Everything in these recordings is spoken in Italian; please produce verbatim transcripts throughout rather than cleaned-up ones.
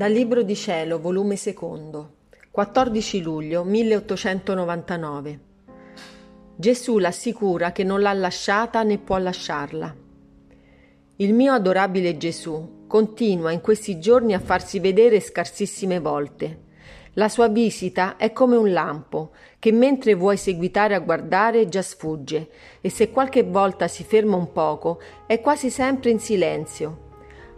Dal Libro di Cielo, volume secondo, quattordici luglio milleottocentonovantanove. Gesù l'assicura che non l'ha lasciata né può lasciarla. Il mio adorabile Gesù continua in questi giorni a farsi vedere scarsissime volte. La sua visita è come un lampo che mentre vuoi seguitare a guardare già sfugge, e se qualche volta si ferma un poco è quasi sempre in silenzio.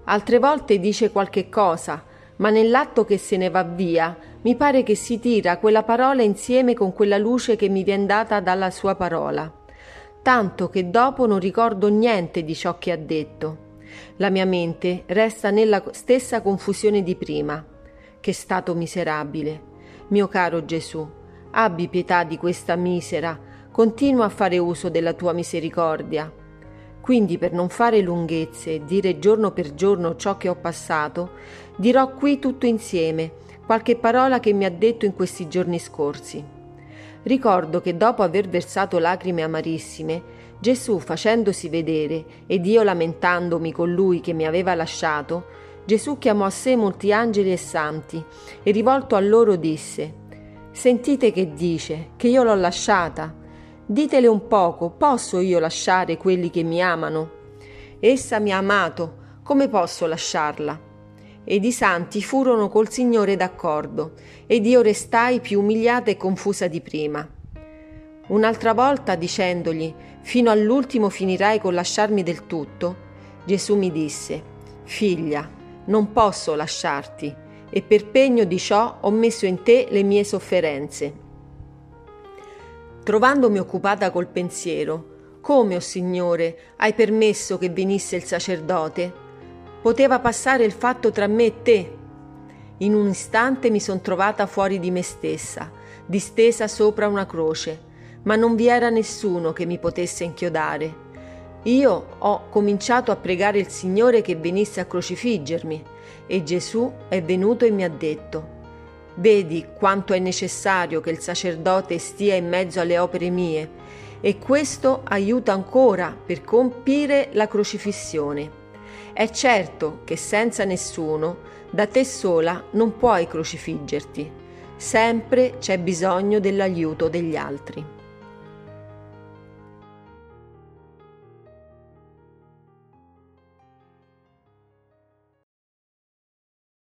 Altre volte dice qualche cosa, ma nell'atto che se ne va via mi pare che si tira quella parola insieme con quella luce che mi viene data dalla sua parola, tanto che dopo non ricordo niente di ciò che ha detto. La mia mente resta nella stessa confusione di prima. Che stato miserabile! Mio caro Gesù, abbi pietà di questa misera, continua a fare uso della tua misericordia. Quindi, per non fare lunghezze e dire giorno per giorno ciò che ho passato, dirò qui tutto insieme qualche parola che mi ha detto in questi giorni scorsi. Ricordo che dopo aver versato lacrime amarissime, Gesù facendosi vedere ed io lamentandomi con lui che mi aveva lasciato, Gesù chiamò a sé molti angeli e santi e rivolto a loro disse: «Sentite che dice, che io l'ho lasciata. Ditele un poco, posso io lasciare quelli che mi amano? Essa mi ha amato, come posso lasciarla?» Ed i santi furono col Signore d'accordo, ed io restai più umiliata e confusa di prima. Un'altra volta, dicendogli: «Fino all'ultimo finirai col lasciarmi del tutto», Gesù mi disse: «Figlia, non posso lasciarti, e per pegno di ciò ho messo in te le mie sofferenze». Trovandomi occupata col pensiero, come, o Signore, hai permesso che venisse il sacerdote? Poteva passare il fatto tra me e te. In un istante mi son trovata fuori di me stessa, distesa sopra una croce, ma non vi era nessuno che mi potesse inchiodare. Io ho cominciato a pregare il Signore che venisse a crocifiggermi, e Gesù è venuto e mi ha detto: «Vedi quanto è necessario che il sacerdote stia in mezzo alle opere mie, e questo aiuta ancora per compire la crocifissione. È certo che senza nessuno, da te sola, non puoi crocifiggerti. Sempre c'è bisogno dell'aiuto degli altri».